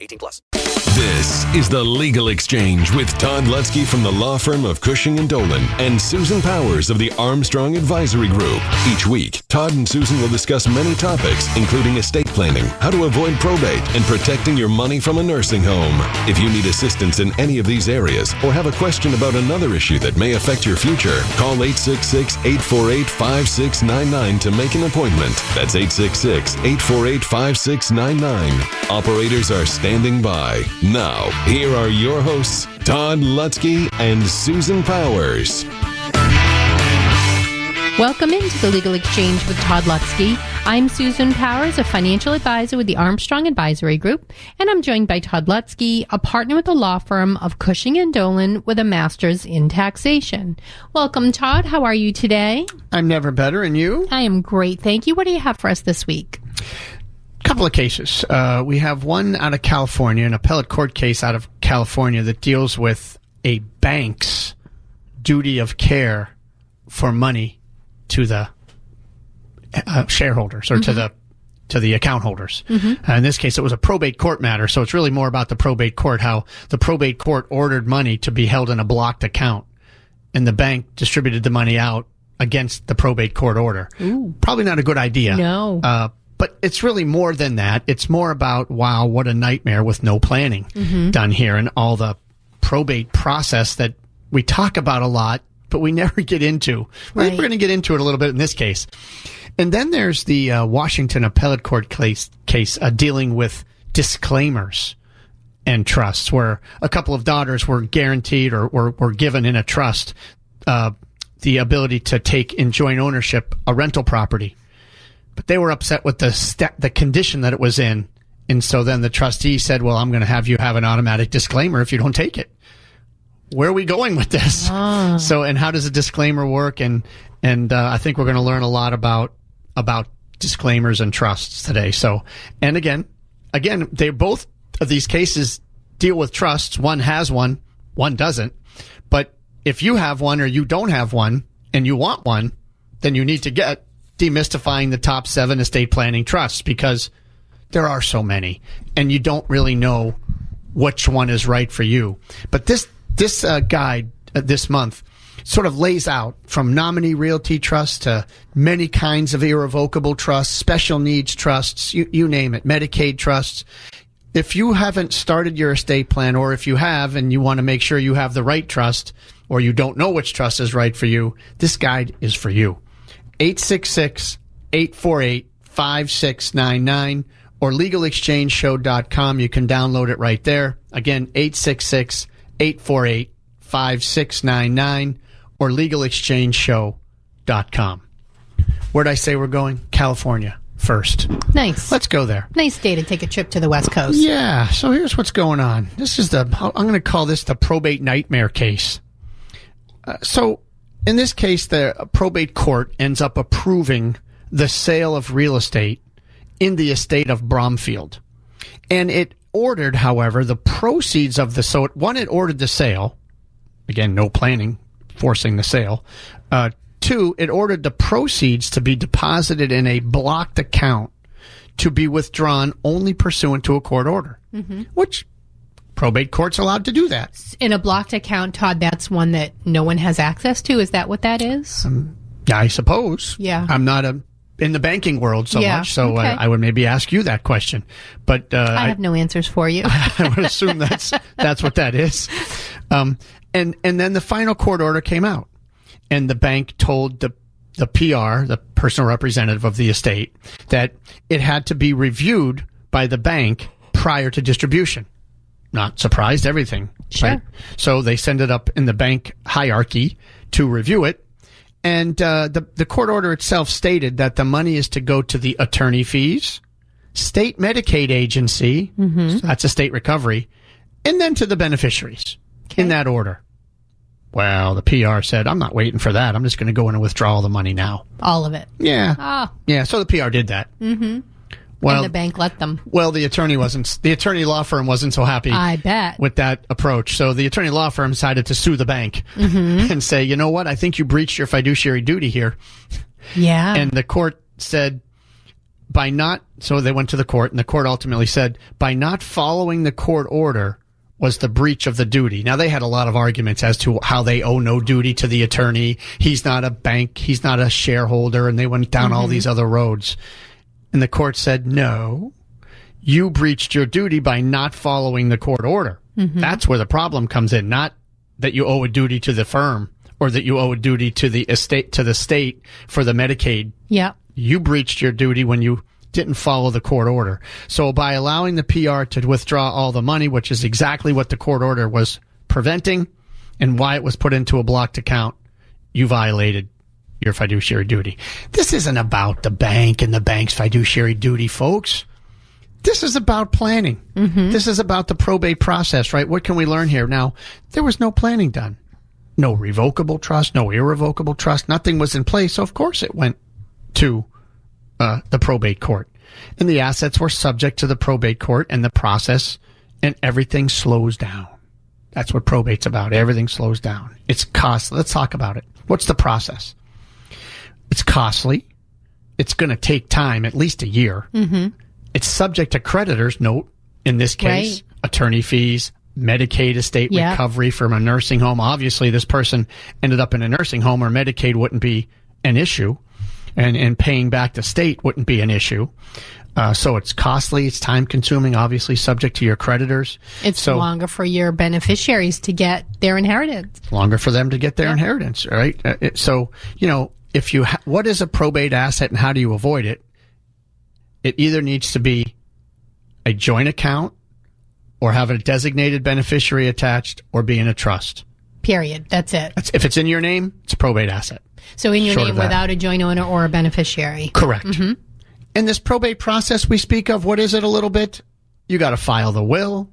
18 plus. This is the Legal Exchange with Todd Lutsky from the law firm of Cushing and Dolan and Susan Powers of the Armstrong Advisory Group. Each week, Todd and Susan will discuss many topics, including estate planning, how to avoid probate, and protecting your money from a nursing home. If you need assistance in any of these areas or have a question about another issue that may affect your future, call 866-848-5699 to make an appointment. That's 866-848-5699. Operators are standing by. Now, here are your hosts, Todd Lutsky and Susan Powers. Welcome into the Legal Exchange with Todd Lutsky. I'm Susan Powers, a financial advisor with the Armstrong Advisory Group, and I'm joined by Todd Lutsky, a partner with the law firm of Cushing and Dolan with a master's in taxation. Welcome, Todd. How are you today? I'm never better, and you? I am great, thank you. What do you have for us this week? Couple of cases. We have one out of California, an appellate court case out of California that deals with a bank's duty of care for money to the shareholders or mm-hmm. to the account holders. Mm-hmm. In this case, it was a probate court matter, so it's really more about the probate court, how the probate court ordered money to be held in a blocked account, and the bank distributed the money out against the probate court order. Ooh. Probably not a good idea. No. But it's really more than that. It's more about, wow, what a nightmare with no planning mm-hmm. done here, and all the probate process that we talk about a lot, but we never get into. Right. I think we're going to get into it a little bit in this case. And then there's the Washington appellate court case dealing with disclaimers and trusts, where a couple of daughters were guaranteed or were given in a trust the ability to take in joint ownership a rental property. But they were upset with the condition that it was in. And so then the trustee said, well, I'm going to have you have an automatic disclaimer if you don't take it. Where are we going with this? Ah. So, and how does a disclaimer work? And I think we're going to learn a lot about disclaimers and trusts today. So, and again, they both of these cases deal with trusts. One has one doesn't. But if you have one or you don't have one and you want one, then you need to get demystifying the top 7 estate planning trusts, because there are so many and you don't really know which one is right for you. But this guide this month sort of lays out from nominee realty trusts to many kinds of irrevocable trusts, special needs trusts, you name it, Medicaid trusts. If you haven't started your estate plan, or if you have and you want to make sure you have the right trust, or you don't know which trust is right for you, this guide is for you. 866-848-5699 or legalexchangeshow.com. You can download it right there. Again, 866-848-5699 or legalexchangeshow.com. Where'd I say we're going? California first. Nice. Let's go there. Nice day to take a trip to the West Coast. Yeah. So here's what's going on. This is I'm going to call this the probate nightmare case. In this case, the probate court ends up approving the sale of real estate in the estate of Bromfield. And it ordered, however, the proceeds of the it ordered the sale. Again, no planning, forcing the sale. 2, it ordered the proceeds to be deposited in a blocked account to be withdrawn only pursuant to a court order, mm-hmm. which probate court's allowed to do that. In a blocked account, Todd, that's one that no one has access to. Is that what that is? I suppose. Yeah. I'm not in the banking world so much, so okay. I would maybe ask you that question. But I have no answers for you. I would assume that's what that is. And then the final court order came out, and the bank told the PR, the personal representative of the estate, that it had to be reviewed by the bank prior to distribution. Not surprised, everything. Sure. Right? So they send it up in the bank hierarchy to review it. And the court order itself stated that the money is to go to the attorney fees, state Medicaid agency, so that's a state recovery, and then to the beneficiaries in that order. Well, the PR said, I'm not waiting for that. I'm just going to go in and withdraw all the money now. All of it. Yeah. Oh. Yeah, so the PR did that. Well, and the bank let them. Well, the attorney law firm wasn't so happy with that approach. So the attorney law firm decided to sue the bank and say, you know what? I think you breached your fiduciary duty here. Yeah. And the court said, so they went to the court, and the court ultimately said, by not following the court order was the breach of the duty. Now, they had a lot of arguments as to how they owe no duty to the attorney. He's not a bank. He's not a shareholder. And they went down all these other roads. And the court said, no, you breached your duty by not following the court order. That's where the problem comes in, not that you owe a duty to the firm or that you owe a duty to the estate, to the state for the Medicaid. Yeah. You breached your duty when you didn't follow the court order. So by allowing the PR to withdraw all the money, which is exactly what the court order was preventing and why it was put into a blocked account, you violated your fiduciary duty. This isn't about the bank and the bank's fiduciary duty, folks. This is about planning. This is about the probate process, right? What can we learn here? Now, there was no planning done. No revocable trust, no irrevocable trust. Nothing was in place. So, of course, it went to the probate court. And the assets were subject to the probate court and the process, and everything slows down. That's what probate's about. Everything slows down. It's costly. Let's talk about it. What's the process? It's costly. It's going to take time, at least a year. It's subject to creditors' note, in this case, attorney fees, Medicaid estate recovery from a nursing home. Obviously, this person ended up in a nursing home, or Medicaid wouldn't be an issue, and paying back the state wouldn't be an issue. So it's costly. It's time-consuming, obviously, subject to your creditors. It's longer for your beneficiaries to get their inheritance. Longer for them to get their inheritance, right? So, you know, if you what is a probate asset and how do you avoid it? It either needs to be a joint account or have a designated beneficiary attached or be in a trust. Period. That's it. If it's in your name, it's a probate asset. So in your name without a joint owner or a beneficiary. Correct. And this probate process we speak of, what is it a little bit? You got to file the will.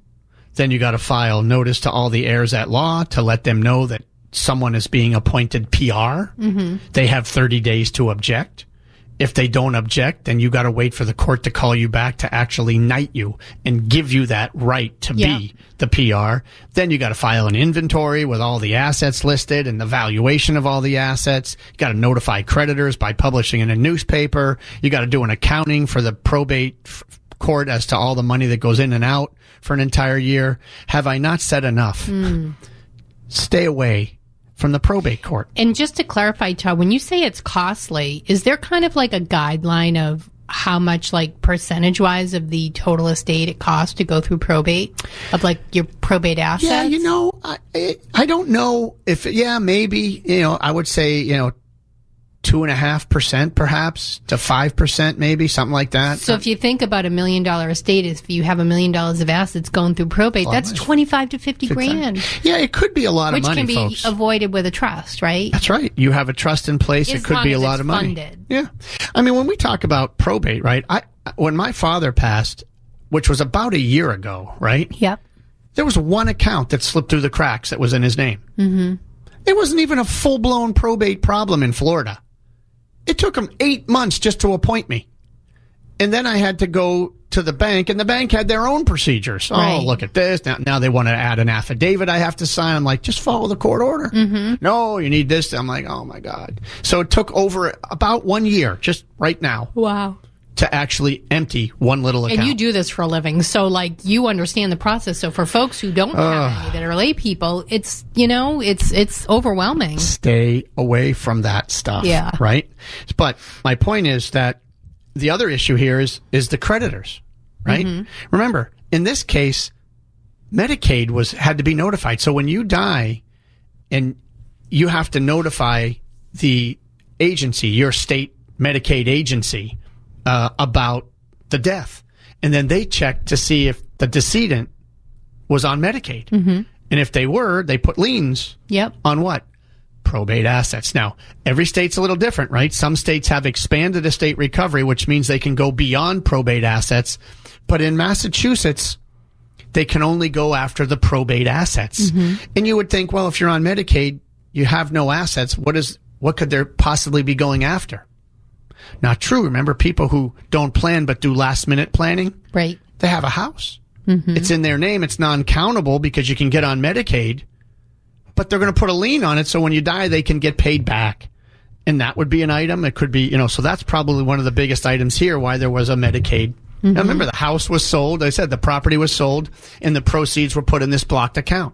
Then you got to file notice to all the heirs at law to let them know that someone is being appointed PR. They have 30 days to object. If they don't object, then you got to wait for the court to call you back to actually knight you and give you that right to be the PR. Then you got to file an inventory with all the assets listed and the valuation of all the assets. You got to notify creditors by publishing in a newspaper. You got to do an accounting for the probate court as to all the money that goes in and out for an entire year. Have I not said enough? Stay away from the probate court. And just to clarify, Todd, when you say it's costly, is there kind of like a guideline of how much, like percentage-wise, of the total estate it costs to go through probate, of like your probate assets? Yeah, you know, I don't know if, maybe, you know, I would say, you know, 2.5% perhaps to 5% maybe, something like that. So if you think about $1 million estate, if you have $1 million of assets going through probate, that's $25,000 to $50,000. Yeah, it could be a lot of money, which can be avoided with a trust, right? That's right. You have a trust in place, it could be a lot of money. Funded. Yeah. I mean, when we talk about probate, right, when my father passed, which was about a year ago, right? Yep. There was one account that slipped through the cracks that was in his name. It wasn't even a full-blown probate problem in Florida. It took them 8 months just to appoint me. And then I had to go to the bank, and the bank had their own procedures. Right. Oh, look at this. Now they want to add an affidavit I have to sign. I'm like, just follow the court order. No, you need this. I'm like, oh, my God. So it took over about 1 year, just right now. Wow. To actually empty one little account. And you do this for a living, so like you understand the process. So for folks who don't have any, that are lay people, it's, you know, it's overwhelming. Stay away from that stuff. Yeah. Right? But my point is that the other issue here is the creditors, right? Remember, in this case, Medicaid had to be notified. So when you die, and you have to notify the agency, your state Medicaid agency, about the death. And then they checked to see if the decedent was on Medicaid. And if they were, they put liens on what? probate assets. Now, every state's a little different, right? Some states have expanded estate recovery, which means they can go beyond probate assets. But in Massachusetts, they can only go after the probate assets. Mm-hmm. And you would think, well, if you're on Medicaid, you have no assets. What could there possibly be going after? Not true. Remember, people who don't plan but do last-minute planning? Right. They have a house. Mm-hmm. It's in their name. It's non-countable because you can get on Medicaid, but they're going to put a lien on it so when you die, they can get paid back. And that would be an item. It could be, so that's probably one of the biggest items here, why there was a Medicaid. Mm-hmm. Now, remember, the house was sold. I said the property was sold, and the proceeds were put in this blocked account.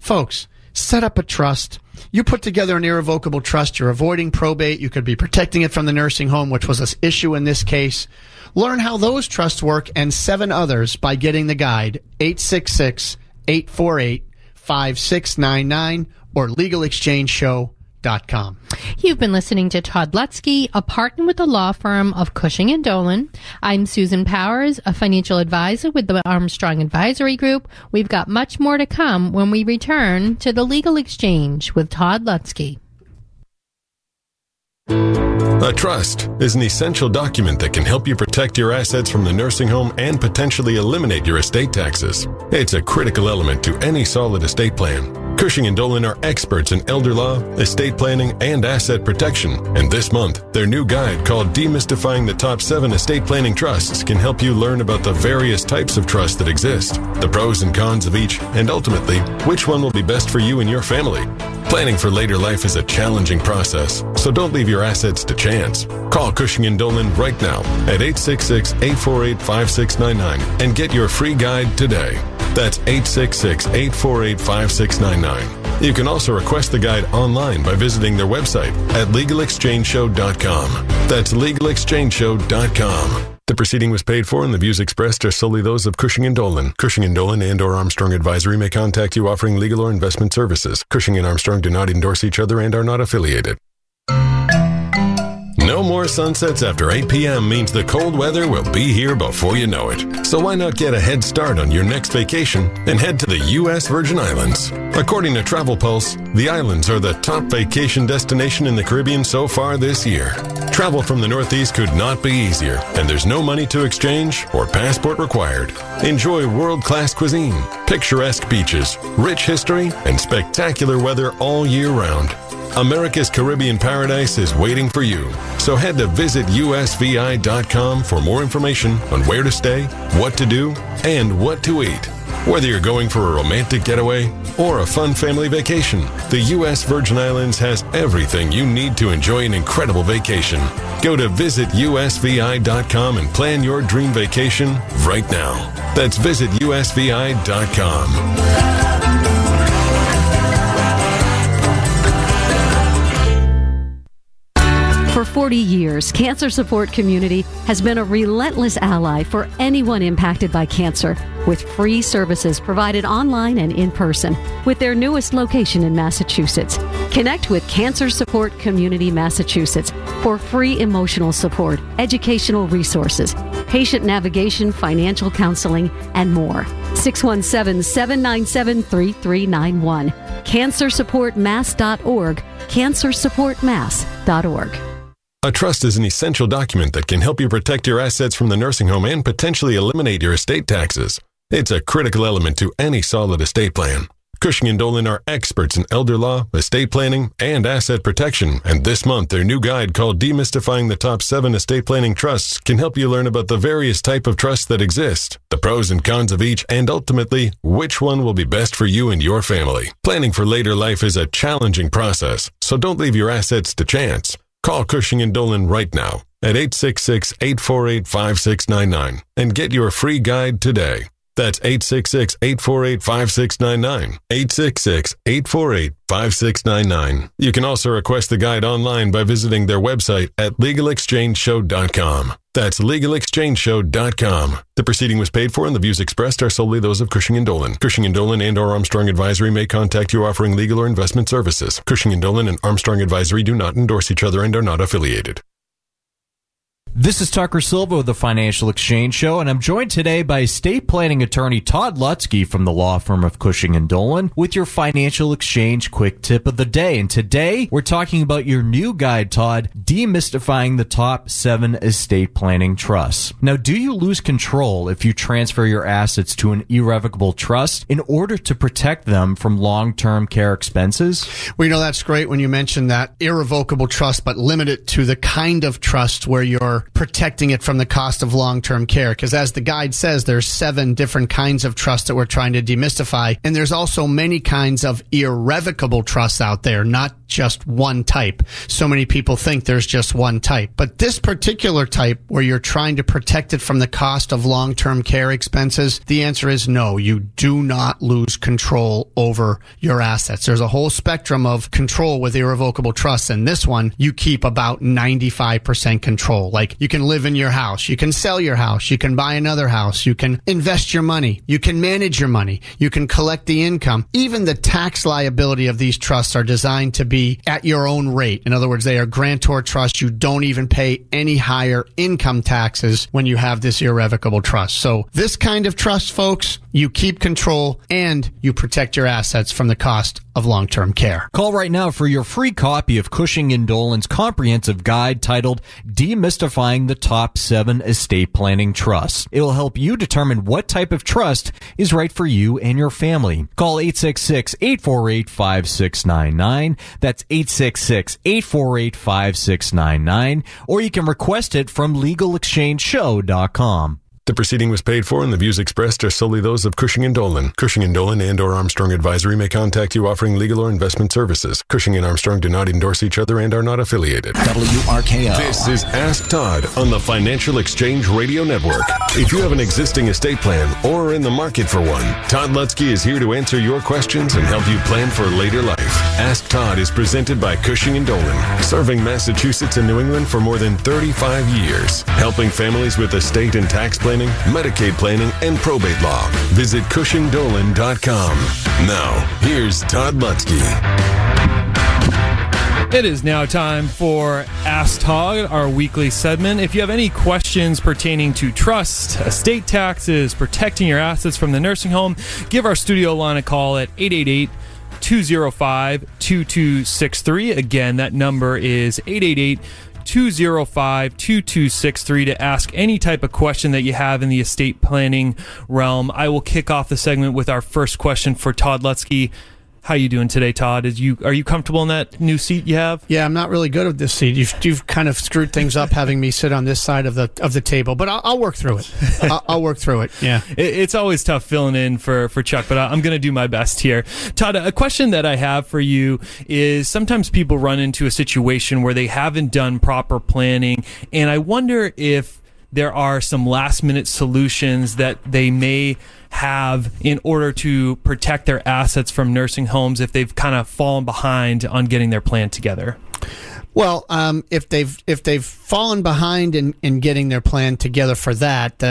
Folks, set up a trust. You put together an irrevocable trust. You're avoiding probate. You could be protecting it from the nursing home, which was an issue in this case. Learn how those trusts work and 7 others by getting the guide, 866-848-5699 or legalexchangeshow.com. You've been listening to Todd Lutsky, a partner with the law firm of Cushing and Dolan. I'm Susan Powers, a financial advisor with the Armstrong Advisory Group. We've got much more to come when we return to the Legal Exchange with Todd Lutsky. A trust is an essential document that can help you protect your assets from the nursing home and potentially eliminate your estate taxes. It's a critical element to any solid estate plan. Cushing and Dolan are experts in elder law, estate planning, and asset protection. And this month, their new guide called Demystifying the Top 7 Estate Planning Trusts can help you learn about the various types of trusts that exist, the pros and cons of each, and ultimately, which one will be best for you and your family. Planning for later life is a challenging process, so don't leave your assets to chance. Call Cushing and Dolan right now at 866-848-5699 and get your free guide today. That's 866-848-5699. You can also request the guide online by visiting their website at legalexchangeshow.com. That's legalexchangeshow.com. The proceeding was paid for, and the views expressed are solely those of Cushing and Dolan. Cushing and Dolan and/or Armstrong Advisory may contact you offering legal or investment services. Cushing and Armstrong do not endorse each other and are not affiliated. No more sunsets after 8 p.m. means the cold weather will be here before you know it. So why not get a head start on your next vacation and head to the U.S. Virgin Islands? According to Travel Pulse, the islands are the top vacation destination in the Caribbean so far this year. Travel from the Northeast could not be easier, and there's no money to exchange or passport required. Enjoy world-class cuisine, picturesque beaches, rich history, and spectacular weather all year round. America's Caribbean paradise is waiting for you. So head to visitusvi.com for more information on where to stay, what to do, and what to eat. Whether you're going for a romantic getaway or a fun family vacation, the U.S. Virgin Islands has everything you need to enjoy an incredible vacation. Go to visitusvi.com and plan your dream vacation right now. That's visitusvi.com. For 40 years, Cancer Support Community has been a relentless ally for anyone impacted by cancer, with free services provided online and in person, with their newest location in Massachusetts. Connect with Cancer Support Community Massachusetts for free emotional support, educational resources, patient navigation, financial counseling, and more. 617-797-3391. CancerSupportMass.org. CancerSupportMass.org. A trust is an essential document that can help you protect your assets from the nursing home and potentially eliminate your estate taxes. It's a critical element to any solid estate plan. Cushing and Dolan are experts in elder law, estate planning, and asset protection, and this month their new guide called Demystifying the Top 7 Estate Planning Trusts can help you learn about the various type of trusts that exist, the pros and cons of each, and ultimately, which one will be best for you and your family. Planning for later life is a challenging process, so don't leave your assets to chance. Call Cushing and Dolan right now at 866-848-5699 and get your free guide today. That's 866-848-5699, 866-848-5699. You can also request the guide online by visiting their website at legalexchangeshow.com. That's legalexchangeshow.com. The proceeding was paid for, and the views expressed are solely those of Cushing and Dolan. Cushing and Dolan and/or Armstrong Advisory may contact you offering legal or investment services. Cushing and Dolan and Armstrong Advisory do not endorse each other and are not affiliated. This is Tucker Silva of the Financial Exchange Show, and I'm joined today by estate planning attorney Todd Lutsky from the law firm of Cushing and Dolan with your Financial Exchange Quick Tip of the Day. And today, we're talking about your new guide, Todd, Demystifying the Top 7 Estate Planning Trusts. Now, do you lose control if you transfer your assets to an irrevocable trust in order to protect them from long-term care expenses? Well, you know, that's great when you mention that irrevocable trust, but limit it to the kind of trust where you're protecting it from the cost of long-term care, because as the guide says, there's 7 different kinds of trust that we're trying to demystify, and there's also many kinds of irrevocable trusts out there, not just one type. So many people think there's just one type, but this particular type where you're trying to protect it from the cost of long-term care expenses, the answer is no, you do not lose control over your assets. There's a whole spectrum of control with irrevocable trusts, and this one, you keep about 95% control. Like, you can live in your house, you can sell your house, you can buy another house, you can invest your money, you can manage your money, you can collect the income. Even the tax liability of these trusts are designed to be at your own rate. In other words, they are grantor trusts. You don't even pay any higher income taxes when you have this irrevocable trust. So this kind of trust, folks, you keep control and you protect your assets from the cost of long-term care. Call right now for your free copy of Cushing and Dolan's comprehensive guide titled Demystifying the Top 7 Estate Planning Trusts. It will help you determine what type of trust is right for you and your family. Call 866-848-5699. That's 866-848-5699. Or you can request it from legalexchangeshow.com. The proceeding was paid for, and the views expressed are solely those of Cushing and Dolan. Cushing and Dolan and/or Armstrong Advisory may contact you offering legal or investment services. Cushing and Armstrong do not endorse each other and are not affiliated. WRKO. This is Ask Todd on the Financial Exchange Radio Network. If you have an existing estate plan or are in the market for one, Todd Lutsky is here to answer your questions and help you plan for later life. Ask Todd is presented by Cushing and Dolan, serving Massachusetts and New England for more than 35 years, helping families with estate and tax planning, Medicaid planning, and probate law. Visit CushingDolan.com. Now, here's Todd Lutsky. It is now time for Ask Todd, our weekly segment. If you have any questions pertaining to trust, estate taxes, protecting your assets from the nursing home, give our studio line a call at 888-205-2263. Again, that number is 888-205-2263 to ask any type of question that you have in the estate planning realm. I will kick off the segment with our first question for Todd Lutsky. How you doing today, Todd? Are you comfortable in that new seat you have? Yeah, I'm not really good at this seat. You've kind of screwed things up having me sit on this side of the table, but I'll work through it. I'll work through it. Yeah, it's always tough filling in for Chuck, but I'm going to do my best here. Todd, a question that I have for you is sometimes people run into a situation where they haven't done proper planning, and I wonder if there are some last-minute solutions that they may have in order to protect their assets from nursing homes if they've kind of fallen behind on getting their plan together. Well, if they've fallen behind in getting their plan together for that,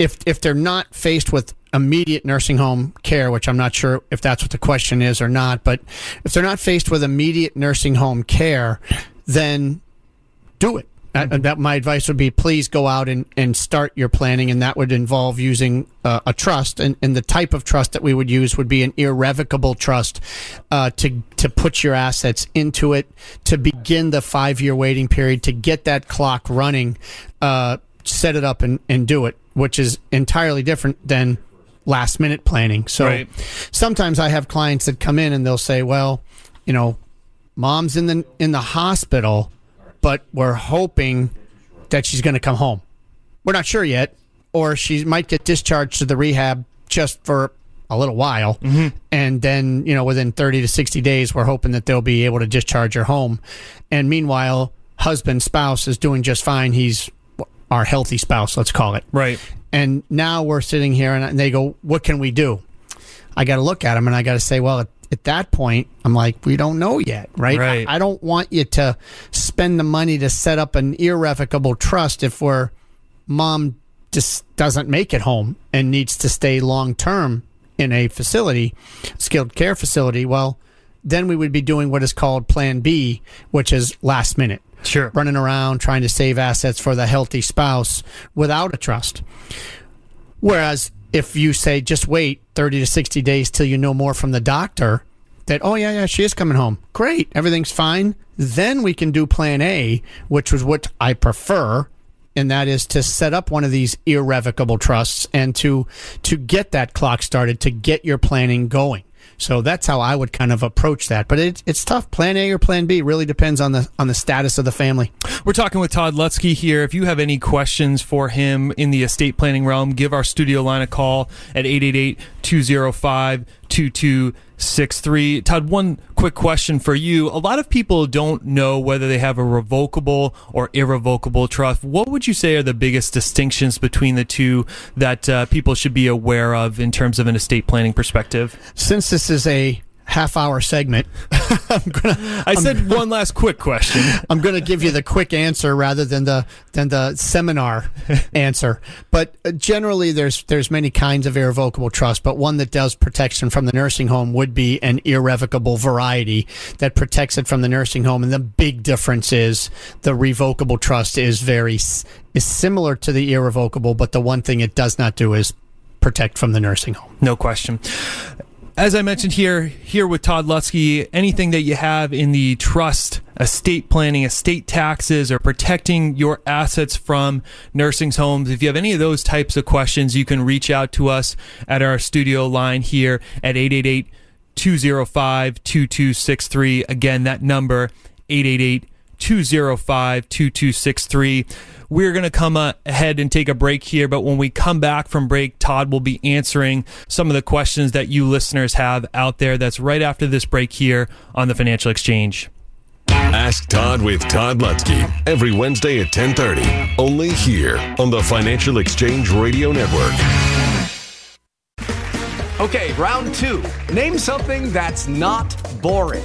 if they're not faced with immediate nursing home care, which I'm not sure if that's what the question is or not, but if they're not faced with immediate nursing home care, then do it. That my advice would be, please go out and start your planning, and that would involve using a trust, and the type of trust that we would use would be an irrevocable trust to put your assets into it, to begin the 5-year waiting period, to get that clock running, set it up and do it, which is entirely different than last minute planning. So right. Sometimes I have clients that come in and they'll say, well, you know, mom's in the hospital, but we're hoping that she's going to come home. We're not sure yet, or she might get discharged to the rehab just for a little while. Mm-hmm. And then, you know, within 30 to 60 days, we're hoping that they'll be able to discharge her home. And meanwhile, husband, spouse is doing just fine. He's our healthy spouse, let's call it. Right. And now we're sitting here and they go, what can we do? I got to look at them and I got to say, well, at that point, I'm like, we don't know yet, right? I don't want you to spend the money to set up an irrevocable trust if we're mom just doesn't make it home and needs to stay long-term in a facility, skilled care facility. Well, then we would be doing what is called Plan B, which is last minute. Sure. Running around trying to save assets for the healthy spouse without a trust. Whereas if you say, just wait 30 to 60 days till you know more from the doctor that, oh, yeah, she is coming home. Great. Everything's fine. Then we can do plan A, which was what I prefer, and that is to set up one of these irrevocable trusts and to get that clock started, to get your planning going. So that's how I would kind of approach that. But it's tough. Plan A or Plan B really depends on the status of the family. We're talking with Todd Lutsky here. If you have any questions for him in the estate planning realm, give our studio line a call at 888-205-2263. Todd, one quick question for you. A lot of people don't know whether they have a revocable or irrevocable trust. What would you say are the biggest distinctions between the two that people should be aware of in terms of an estate planning perspective? Since this is a half-hour segment, I said one last quick question. I'm going to give you the quick answer rather than the seminar answer. But generally, there's many kinds of irrevocable trust, but one that does protection from the nursing home would be an irrevocable variety that protects it from the nursing home. And the big difference is the revocable trust is similar to the irrevocable, but the one thing it does not do is protect from the nursing home. No question. As I mentioned here with Todd Lutsky, anything that you have in the trust, estate planning, estate taxes, or protecting your assets from nursing homes, if you have any of those types of questions, you can reach out to us at our studio line here at 888-205-2263. Again, that number, 888-205-2263. We're going to come ahead and take a break here, but when we come back from break, Todd will be answering some of the questions that you listeners have out there. That's right after this break here on the Financial Exchange. Ask Todd with Todd Lutsky every Wednesday at 10:30, only here on the Financial Exchange Radio Network. Okay, round two. Name something that's not boring.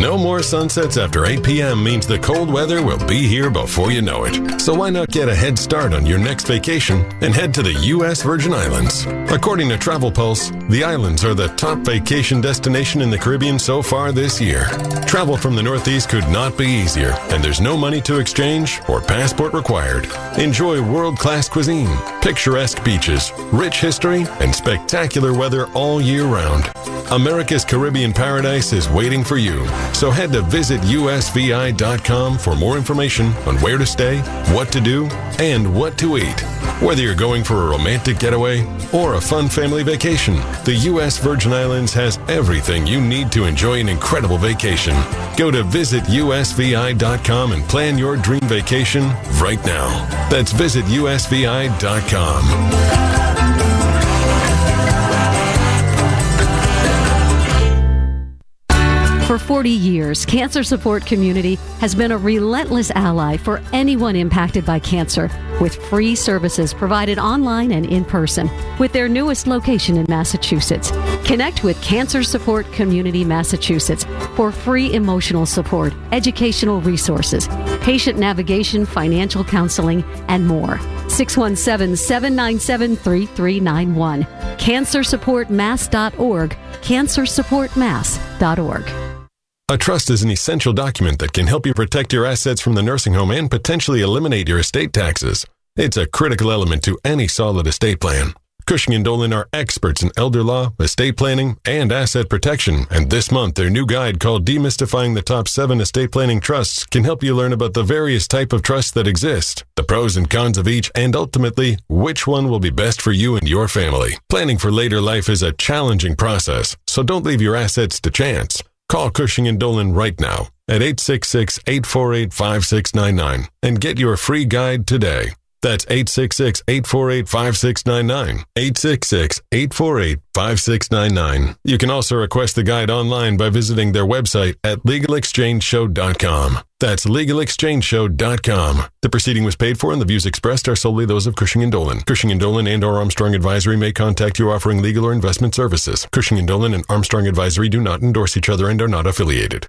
No more sunsets after 8 p.m. means the cold weather will be here before you know it. So why not get a head start on your next vacation and head to the U.S. Virgin Islands? According to Travel Pulse, the islands are the top vacation destination in the Caribbean so far this year. Travel from the Northeast could not be easier, and there's no money to exchange or passport required. Enjoy world-class cuisine, picturesque beaches, rich history, and spectacular weather all year round. America's Caribbean paradise is waiting for you. So head to visitusvi.com for more information on where to stay, what to do, and what to eat. Whether you're going for a romantic getaway or a fun family vacation, the U.S. Virgin Islands has everything you need to enjoy an incredible vacation. Go to visitusvi.com and plan your dream vacation right now. That's visitusvi.com. For 40 years, Cancer Support Community has been a relentless ally for anyone impacted by cancer, with free services provided online and in person, with their newest location in Massachusetts. Connect with Cancer Support Community Massachusetts for free emotional support, educational resources, patient navigation, financial counseling, and more. 617-797-3391. CancerSupportMass.org. CancerSupportMass.org. A trust is an essential document that can help you protect your assets from the nursing home and potentially eliminate your estate taxes. It's a critical element to any solid estate plan. Cushing and Dolan are experts in elder law, estate planning, and asset protection, and this month their new guide called Demystifying the Top 7 Estate Planning Trusts can help you learn about the various type of trusts that exist, the pros and cons of each, and ultimately, which one will be best for you and your family. Planning for later life is a challenging process, so don't leave your assets to chance. Call Cushing and Dolan right now at 866-848-5699 and get your free guide today. That's 866-848-5699. 866-848-5699. You can also request the guide online by visiting their website at legalexchangeshow.com. That's legalexchangeshow.com. The proceeding was paid for and the views expressed are solely those of Cushing and Dolan. Cushing and Dolan and/or Armstrong Advisory may contact you offering legal or investment services. Cushing and Dolan and Armstrong Advisory do not endorse each other and are not affiliated.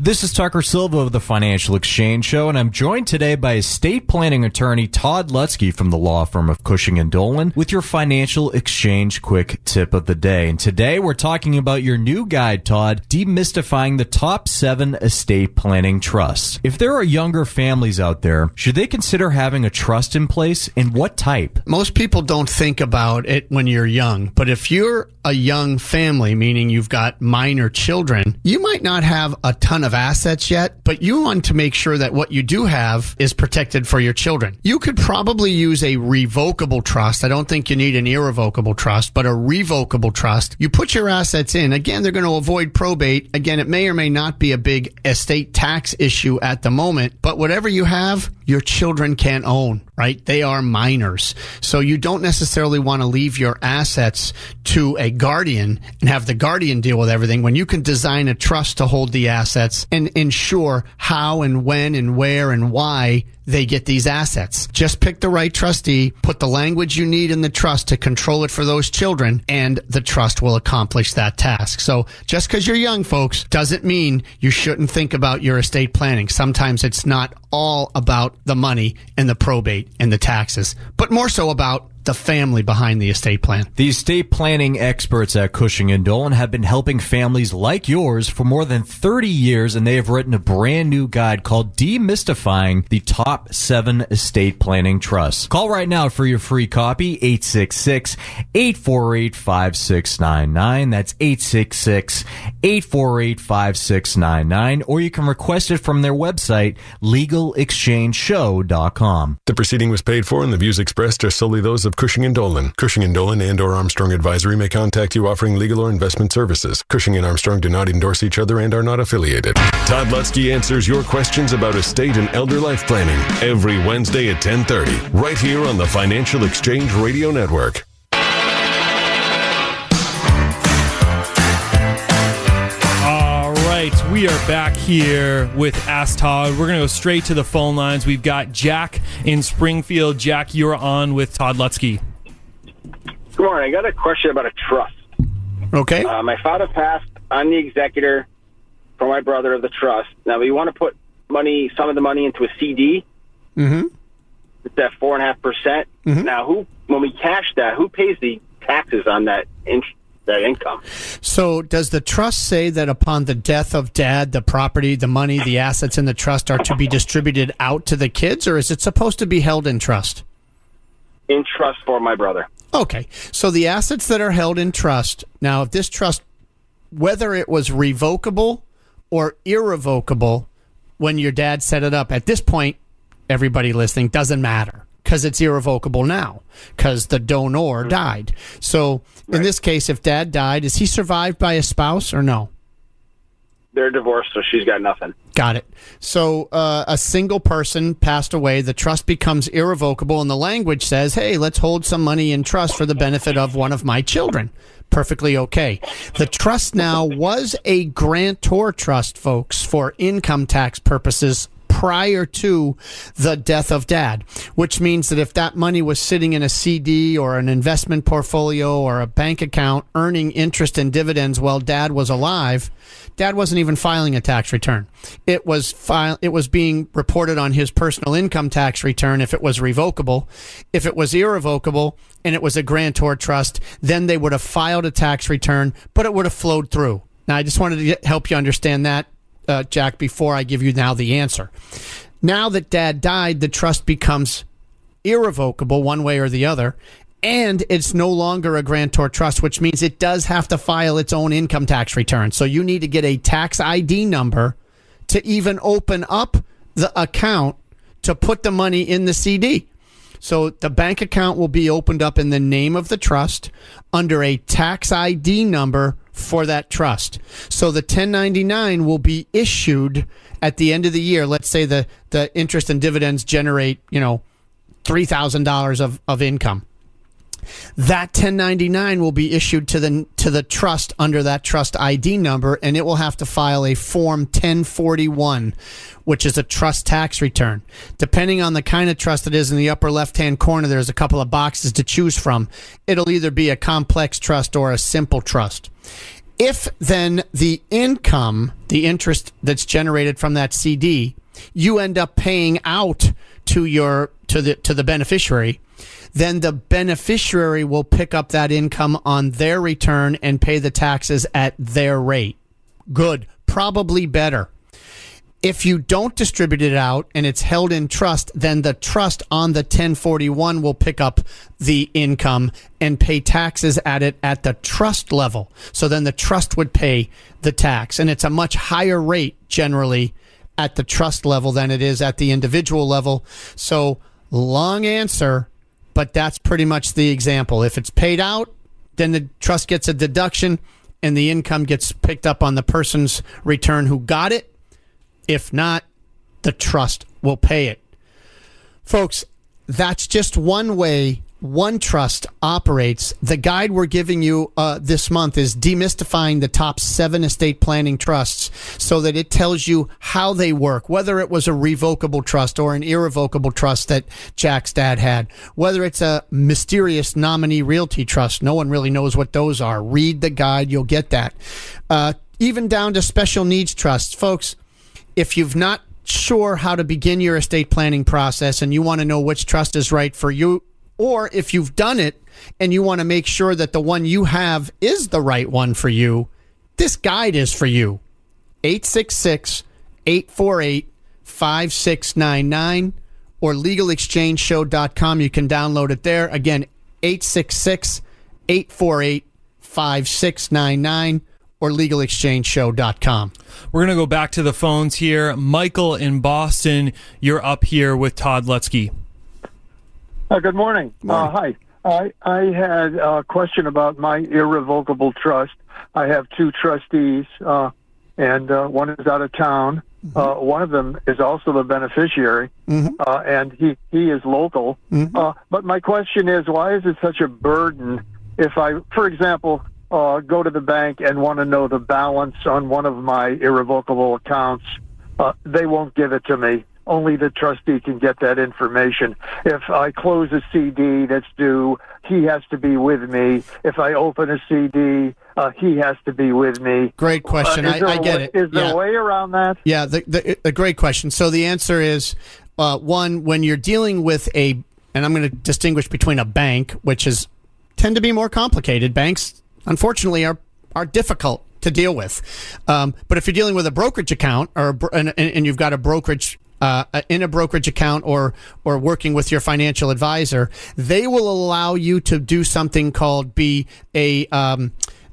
This is Tucker Silva of the Financial Exchange Show, and I'm joined today by estate planning attorney Todd Lutsky from the law firm of Cushing and Dolan with your Financial Exchange Quick Tip of the Day. And today we're talking about your new guide, Todd, demystifying the top 7 estate planning trusts. If there are younger families out there, should they consider having a trust in place, and what type? Most people don't think about it when you're young, but if you're a young family, meaning you've got minor children, you might not have a ton of assets yet, but you want to make sure that what you do have is protected for your children. You could probably use a revocable trust. I don't think you need an irrevocable trust, but a revocable trust. You put your assets in. Again, they're going to avoid probate. Again, it may or may not be a big estate tax issue at the moment, but whatever you have, your children can't own, right? They are minors. So you don't necessarily want to leave your assets to a guardian and have the guardian deal with everything when you can design a trust to hold the assets and ensure how and when and where and why they get these assets. Just pick the right trustee, put the language you need in the trust to control it for those children, and the trust will accomplish that task. So just because you're young, folks, doesn't mean you shouldn't think about your estate planning. Sometimes it's not all about the money and the probate and the taxes, but more so about the family behind the estate plan. The estate planning experts at Cushing and Dolan have been helping families like yours for more than 30 years, and they have written a brand new guide called Demystifying the Top 7 Estate Planning Trusts. Call right now for your free copy, 866-848-5699. That's 866-848-5699. Or you can request it from their website, legalexchangeshow.com. The proceeding was paid for and the views expressed are solely those of Cushing and Dolan. Cushing and Dolan and/or Armstrong Advisory may contact you offering legal or investment services. Cushing and Armstrong do not endorse each other and are not affiliated. Todd Lutsky answers your questions about estate and elder life planning every Wednesday at 10:30, right here on the Financial Exchange Radio Network. All right, we are back here with Ask Todd. We're going to go straight to the phone lines. We've got Jack in Springfield. Jack, you're on with Todd Lutsky. Good morning. I got a question about a trust. Okay. My father passed. I'm the executor for my brother of the trust. Now, we want to put money, some of the money into a CD. Mm-hmm. It's at 4.5%. Mm-hmm. Now, when we cash that, who pays the taxes on that that income? So does the trust say that upon the death of dad, the property, the money, the assets in the trust are to be distributed out to the kids, or is it supposed to be held in trust? In trust for my brother. Okay. So the assets that are held in trust, now if this trust, whether it was revocable or irrevocable when your dad set it up, at this point, everybody listening, doesn't matter, because it's irrevocable now, because the donor died. So in this case, if dad died, is he survived by a spouse or no? They're divorced, so she's got nothing. Got it. So a single person passed away. The trust becomes irrevocable, and the language says, hey, let's hold some money in trust for the benefit of one of my children. Perfectly okay. The trust now was a grantor trust, folks, for income tax purposes prior to the death of dad, which means that if that money was sitting in a CD or an investment portfolio or a bank account earning interest and dividends while dad was alive, dad wasn't even filing a tax return. It was being reported on his personal income tax return if it was revocable. If it was irrevocable and it was a grantor trust, then they would have filed a tax return, but it would have flowed through. Now, I just wanted to help you understand that, Jack, before I give you now the answer. Now that dad died, the trust becomes irrevocable one way or the other, and it's no longer a grantor trust, which means it does have to file its own income tax return. So you need to get a tax ID number to even open up the account to put the money in the CD. So the bank account will be opened up in the name of the trust under a tax ID number for that trust. So the 1099 will be issued at the end of the year. Let's say the interest and dividends generate, $3,000 of income. That 1099 will be issued to the trust under that trust ID number, and it will have to file a Form 1041, which is a trust tax return. Depending on the kind of trust it is, in the upper left-hand corner, there's a couple of boxes to choose from. It'll either be a complex trust or a simple trust. If then the income, the interest that's generated from that CD, you end up paying out to the beneficiary, then the beneficiary will pick up that income on their return and pay the taxes at their rate. Good. Probably better. If you don't distribute it out and it's held in trust, then the trust on the 1041 will pick up the income and pay taxes at it at the trust level. So then the trust would pay the tax. And it's a much higher rate generally at the trust level than it is at the individual level. So long answer, but that's pretty much the example. If it's paid out, then the trust gets a deduction and the income gets picked up on the person's return who got it. If not, the trust will pay it. Folks, that's just one way one trust operates. The guide we're giving you this month is demystifying the top 7 estate planning trusts, so that it tells you how they work, whether it was a revocable trust or an irrevocable trust that Jack's dad had, whether it's a mysterious nominee realty trust. No one really knows what those are. Read the guide. You'll get that. Even down to special needs trusts. Folks, if you've not sure how to begin your estate planning process and you want to know which trust is right for you, or if you've done it and you want to make sure that the one you have is the right one for you, this guide is for you. 866-848-5699 or legalexchangeshow.com. You can download it there. Again, 866-848-5699 or legalexchangeshow.com. We're going to go back to the phones here. Michael in Boston, you're up here with Todd Lutsky. Good morning. Hi. I had a question about my irrevocable trust. I have 2 trustees, and one is out of town. Mm-hmm. One of them is also the beneficiary, mm-hmm. And he is local. Mm-hmm. But my question is, why is it such a burden if I, for example, go to the bank and want to know the balance on one of my irrevocable accounts? They won't give it to me. Only the trustee can get that information. If I close a CD that's due, he has to be with me. If I open a CD, he has to be with me. Great question. I get it. Is there a way around that? Yeah, a great question. So the answer is, one, when you're dealing with a, and I'm going to distinguish between a bank, which is tend to be more complicated. Banks, unfortunately, are difficult to deal with. But if you're dealing with a brokerage account and you've got a brokerage in a brokerage account or working with your financial advisor, they will allow you to do something called you'll be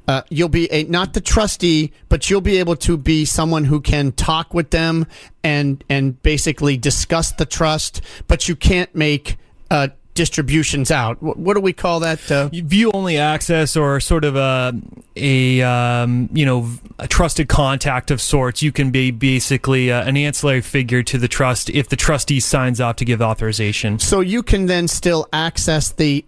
not the trustee, but you'll be able to be someone who can talk with them and basically discuss the trust, but you can't make distributions out. What do we call that? View only access, or sort of a trusted contact of sorts. You can be basically an ancillary figure to the trust if the trustee signs off to give authorization. So you can then still access the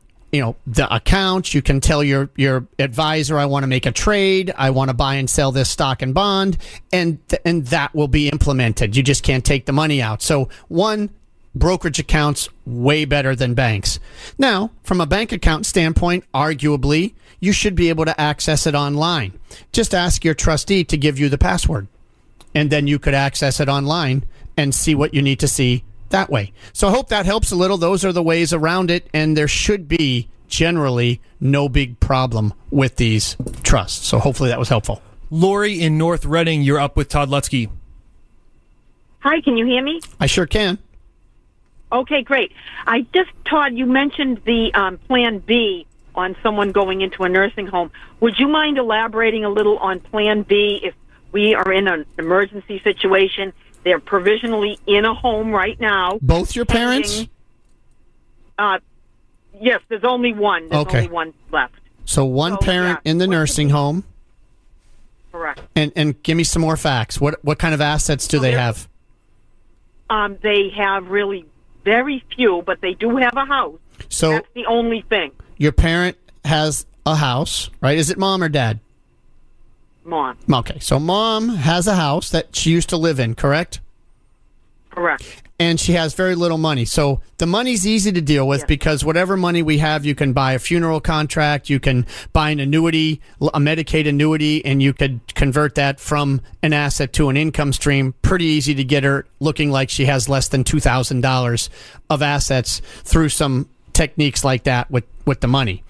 account. You can tell your advisor, I want to make a trade. I want to buy and sell this stock and bond, and that will be implemented. You just can't take the money out. So one, brokerage accounts way better than banks. Now, from a bank account standpoint, arguably, you should be able to access it online. Just ask your trustee to give you the password, and then you could access it online and see what you need to see that way. So I hope that helps a little. Those are the ways around it, and there should be generally no big problem with these trusts. So hopefully that was helpful. Lori in North Reading, you're up with Todd Lutsky. Hi, can you hear me? I sure can. Okay, great. Todd, you mentioned the Plan B on someone going into a nursing home. Would you mind elaborating a little on Plan B if we are in an emergency situation? They're provisionally in a home right now. Both your parents? Yes, there's only one. There's only one left. So one parent in the nursing home. Correct. And give me some more facts. What kind of assets do they have? They have really very few, but they do have a house. So that's the only thing. Your parent has a house, right? Is it mom or dad? Mom. Okay, so mom has a house that she used to live in, correct? Correct. And she has very little money. So the money's easy to deal with, yes, because whatever money we have, you can buy a funeral contract, you can buy an annuity, a Medicaid annuity, and you could convert that from an asset to an income stream. Pretty easy to get her looking like she has less than $2,000 of assets through some techniques like that with the money.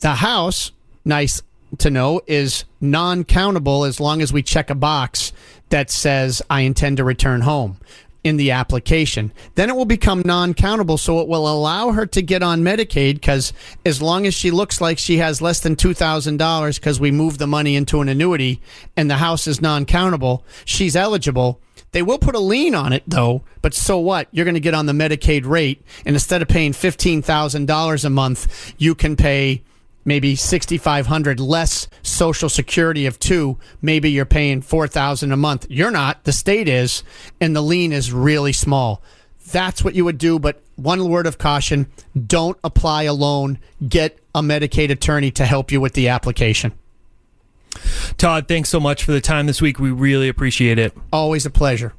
The house, nice to know, is non-countable as long as we check a box that says, I intend to return home, in the application. Then it will become non-countable, so it will allow her to get on Medicaid, because as long as she looks like she has less than $2,000, because we move the money into an annuity and the house is non-countable, she's eligible. They will put a lien on it, though, but so what? You're going to get on the Medicaid rate, and instead of paying $15,000 a month, you can pay maybe $6,500 less Social Security of $2,000. Maybe you're paying $4,000 a month. You're not. The state is, and the lien is really small. That's what you would do, but one word of caution, don't apply alone. Get a Medicaid attorney to help you with the application. Todd, thanks so much for the time this week. We really appreciate it. Always a pleasure.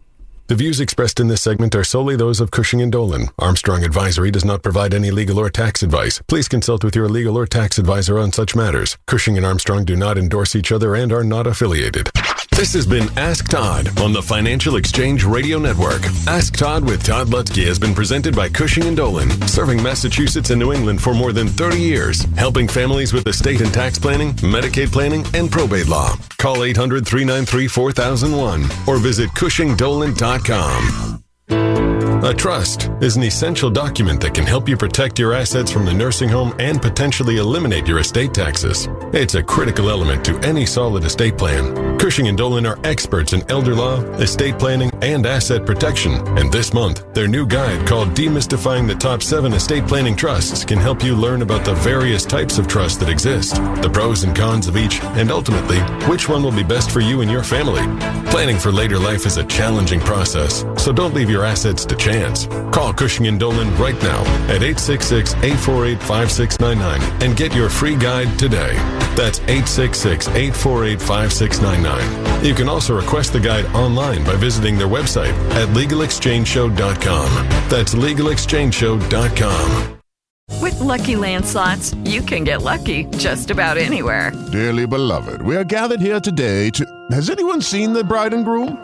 The views expressed in this segment are solely those of Cushing and Dolan. Armstrong Advisory does not provide any legal or tax advice. Please consult with your legal or tax advisor on such matters. Cushing and Armstrong do not endorse each other and are not affiliated. This has been Ask Todd on the Financial Exchange Radio Network. Ask Todd with Todd Lutsky has been presented by Cushing and Dolan, serving Massachusetts and New England for more than 30 years, helping families with estate and tax planning, Medicaid planning, and probate law. Call 800-393-4001 or visit cushingdolan.com. A trust is an essential document that can help you protect your assets from the nursing home and potentially eliminate your estate taxes. It's a critical element to any solid estate plan. Cushing and Dolan are experts in elder law, estate planning, and asset protection. And this month, their new guide called Demystifying the Top 7 Estate Planning Trusts can help you learn about the various types of trusts that exist, the pros and cons of each, and ultimately, which one will be best for you and your family. Planning for later life is a challenging process, so don't leave your assets to chance. Call Cushing and Dolan right now at 866-848-5699 and get your free guide today. That's 866-848-5699. You can also request the guide online by visiting their website at legalexchangeshow.com. That's legalexchangeshow.com. With Lucky Land Slots, you can get lucky just about anywhere. Dearly beloved, we are gathered here today to... Has anyone seen the bride and groom?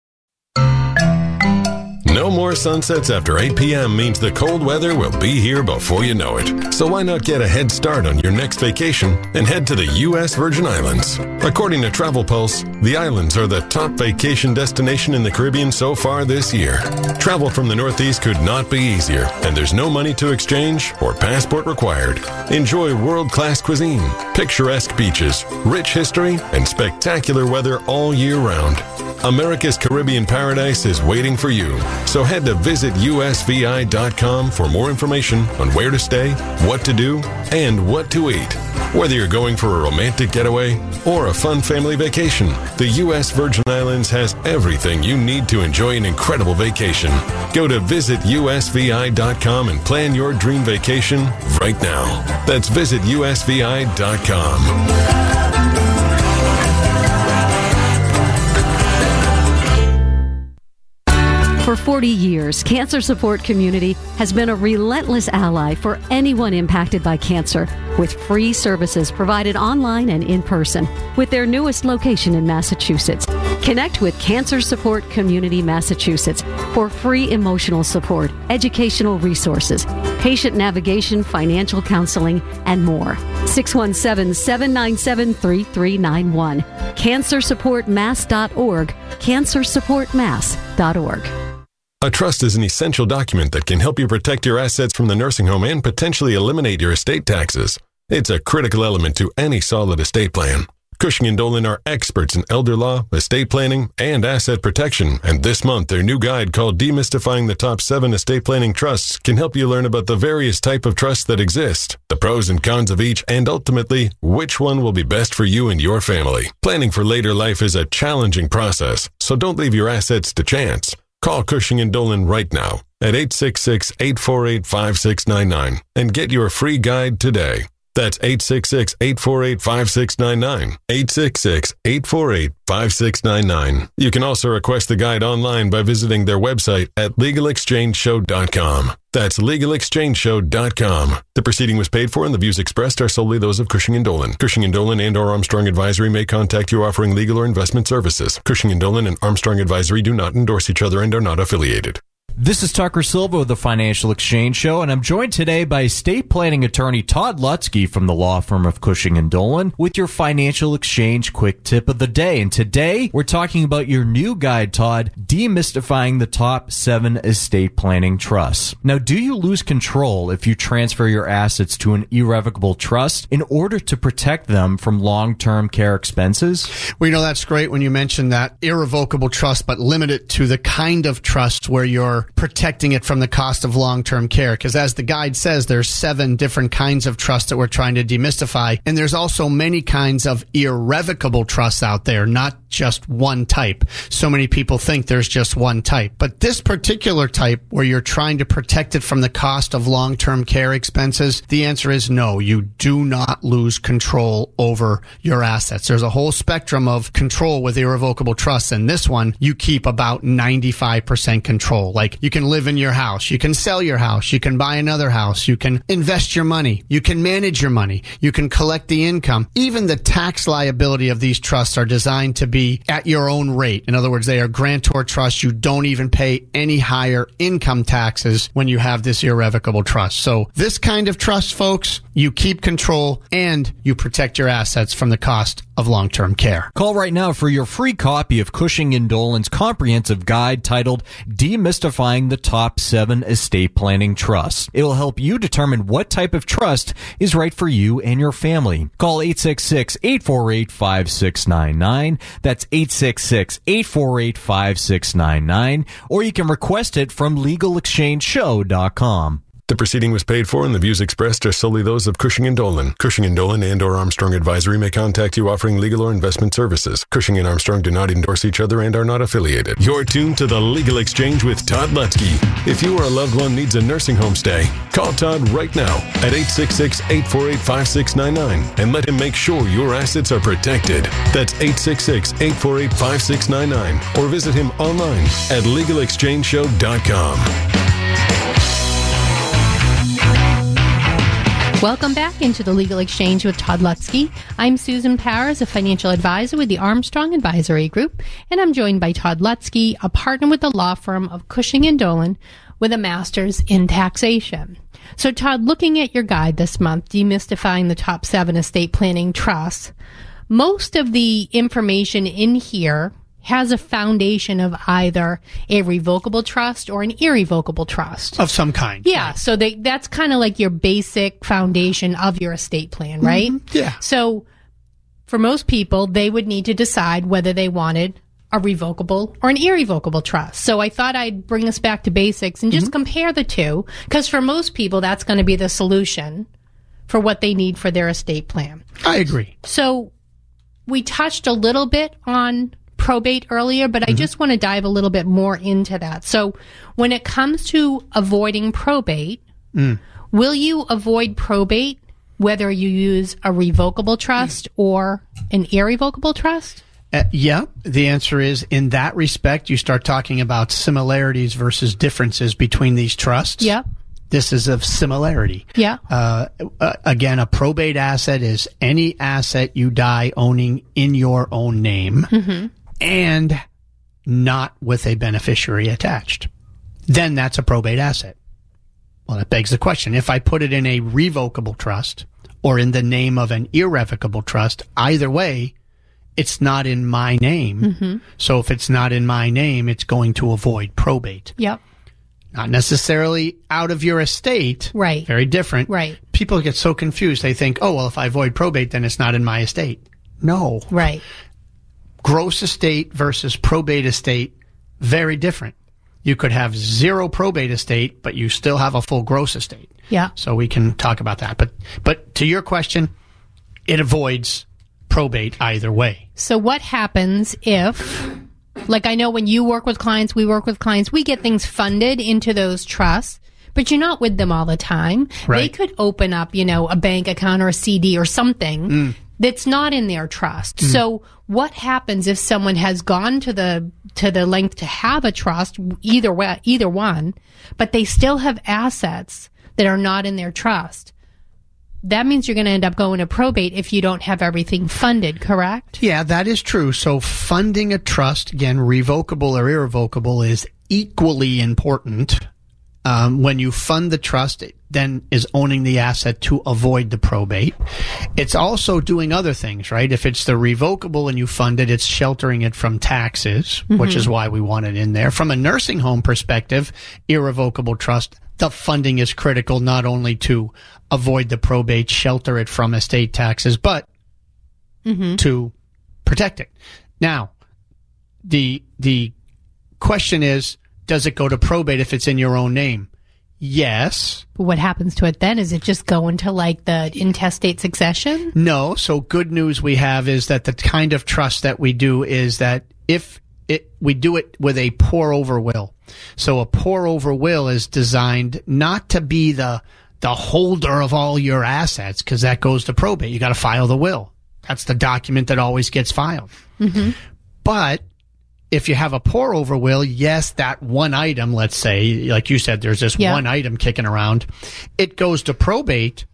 No more sunsets after 8 p.m. means the cold weather will be here before you know it. So why not get a head start on your next vacation and head to the U.S. Virgin Islands? According to Travel Pulse, the islands are the top vacation destination in the Caribbean so far this year. Travel from the Northeast could not be easier, and there's no money to exchange or passport required. Enjoy world-class cuisine, picturesque beaches, rich history, and spectacular weather all year round. America's Caribbean paradise is waiting for you. So head to visitusvi.com for more information on where to stay, what to do, and what to eat. Whether you're going for a romantic getaway or a fun family vacation, the U.S. Virgin Islands has everything you need to enjoy an incredible vacation. Go to visitusvi.com and plan your dream vacation right now. That's visitusvi.com. For 40 years, Cancer Support Community has been a relentless ally for anyone impacted by cancer, with free services provided online and in person, with their newest location in Massachusetts. Connect with Cancer Support Community Massachusetts for free emotional support, educational resources, patient navigation, financial counseling, and more. 617-797-3391. CancerSupportMass.org. CancerSupportMass.org. A trust is an essential document that can help you protect your assets from the nursing home and potentially eliminate your estate taxes. It's a critical element to any solid estate plan. Cushing and Dolan are experts in elder law, estate planning, and asset protection, and this month their new guide called Demystifying the Top 7 Estate Planning Trusts can help you learn about the various type of trusts that exist, the pros and cons of each, and ultimately, which one will be best for you and your family. Planning for later life is a challenging process, so don't leave your assets to chance. Call Cushing and Dolan right now at 866-848-5699 and get your free guide today. That's 866-848-5699, 866-848-5699. You can also request the guide online by visiting their website at legalexchangeshow.com. That's legalexchangeshow.com. The proceeding was paid for and the views expressed are solely those of Cushing and Dolan. Cushing and Dolan and or Armstrong Advisory may contact you offering legal or investment services. Cushing and Dolan and Armstrong Advisory do not endorse each other and are not affiliated. This is Tucker Silva with the Financial Exchange Show, and I'm joined today by estate planning attorney Todd Lutsky from the law firm of Cushing and Dolan with your Financial Exchange Quick Tip of the Day. And today we're talking about your new guide, Todd, Demystifying the Top 7 Estate Planning Trusts. Now, do you lose control if you transfer your assets to an irrevocable trust in order to protect them from long-term care expenses? Well, you know, that's great when you mention that irrevocable trust, but limit it to the kind of trust where you're protecting it from the cost of long-term care, because as the guide says, there's 7 different kinds of trust that we're trying to demystify, and there's also many kinds of irrevocable trusts out there, not just one type. So many people think there's just one type, but this particular type where you're trying to protect it from the cost of long-term care expenses, the answer is no, you do not lose control over your assets. There's a whole spectrum of control with irrevocable trusts, and this one, you keep about 95% control. Like, you can live in your house, you can sell your house, you can buy another house, you can invest your money, you can manage your money, you can collect the income. Even the tax liability of these trusts are designed to be at your own rate. In other words, they are grantor trusts. You don't even pay any higher income taxes when you have this irrevocable trust. So this kind of trust, folks, you keep control and you protect your assets from the cost of long-term care. Call right now for your free copy of Cushing and Dolan's comprehensive guide titled Demystifying the Top 7 Estate Planning Trusts. It will help you determine what type of trust is right for you and your family. Call 866-848-5699. That's 866-848-5699. Or you can request it from legalexchangeshow.com. The proceeding was paid for and the views expressed are solely those of Cushing and Dolan. Cushing and Dolan and or Armstrong Advisory may contact you offering legal or investment services. Cushing and Armstrong do not endorse each other and are not affiliated. You're tuned to The Legal Exchange with Todd Lutsky. If you or a loved one needs a nursing home stay, call Todd right now at 866-848-5699 and let him make sure your assets are protected. That's 866-848-5699 or visit him online at legalexchangeshow.com. Welcome back into the Legal Exchange with Todd Lutsky. I'm Susan Powers, a financial advisor with the Armstrong Advisory Group, and I'm joined by Todd Lutsky, a partner with the law firm of Cushing and Dolan with a master's in taxation. So, Todd, looking at your guide this month, Demystifying the Top 7 Estate Planning Trusts, most of the information in here has a foundation of either a revocable trust or an irrevocable trust. Of some kind. Yeah, right. So that's kind of like your basic foundation of your estate plan, right? Mm-hmm. Yeah. So for most people, they would need to decide whether they wanted a revocable or an irrevocable trust. So I thought I'd bring us back to basics and just compare the two, because for most people, that's going to be the solution for what they need for their estate plan. I agree. So we touched a little bit on probate earlier, but I just want to dive a little bit more into that. So when it comes to avoiding probate, will you avoid probate whether you use a revocable trust or an irrevocable trust? Yeah, the answer is, in that respect, you start talking about similarities versus differences between these trusts. Yep. This is of similarity. Yeah. Again, a probate asset is any asset you die owning in your own name. Mm-hmm. And not with a beneficiary attached, then that's a probate asset. Well, that begs the question. If I put it in a revocable trust or in the name of an irrevocable trust, either way, it's not in my name. Mm-hmm. So if it's not in my name, it's going to avoid probate. Yep. Not necessarily out of your estate. Right. Very different. Right. People get so confused. They think, oh, well, if I avoid probate, then it's not in my estate. know. Right. Gross estate versus probate estate, very different. You could have zero probate estate, but you still have a full gross estate. Yeah. So we can talk about that. But to your question, it avoids probate either way. So what happens if, like I know when you work with clients, we work with clients, we get things funded into those trusts, but you're not with them all the time. Right. They could open up, you know, a bank account or a CD or something that's not in their trust. Mm. So what happens if someone has gone to the length to have a trust, either one, but they still have assets that are not in their trust? That means you're going to end up going to probate if you don't have everything funded, correct? Yeah, that is true. So funding a trust, again, revocable or irrevocable, is equally important. When you fund the trust, it then is owning the asset to avoid the probate. It's also doing other things, right? If it's the revocable and you fund it, it's sheltering it from taxes, mm-hmm. which is why we want it in there. From a nursing home perspective, irrevocable trust, the funding is critical not only to avoid the probate, shelter it from estate taxes, but mm-hmm. to protect it. Now, the question is, does it go to probate if it's in your own name? Yes. But what happens to it then? Is it just going to like the intestate succession? No. So good news we have is that the kind of trust that we do is that we do it with a pour over will. So a pour over will is designed not to be the holder of all your assets, because that goes to probate. You got to file the will. That's the document that always gets filed. Mm-hmm. But if you have a pour-over will, yes, that one item, let's say, like you said, there's this one item kicking around. It goes to probate,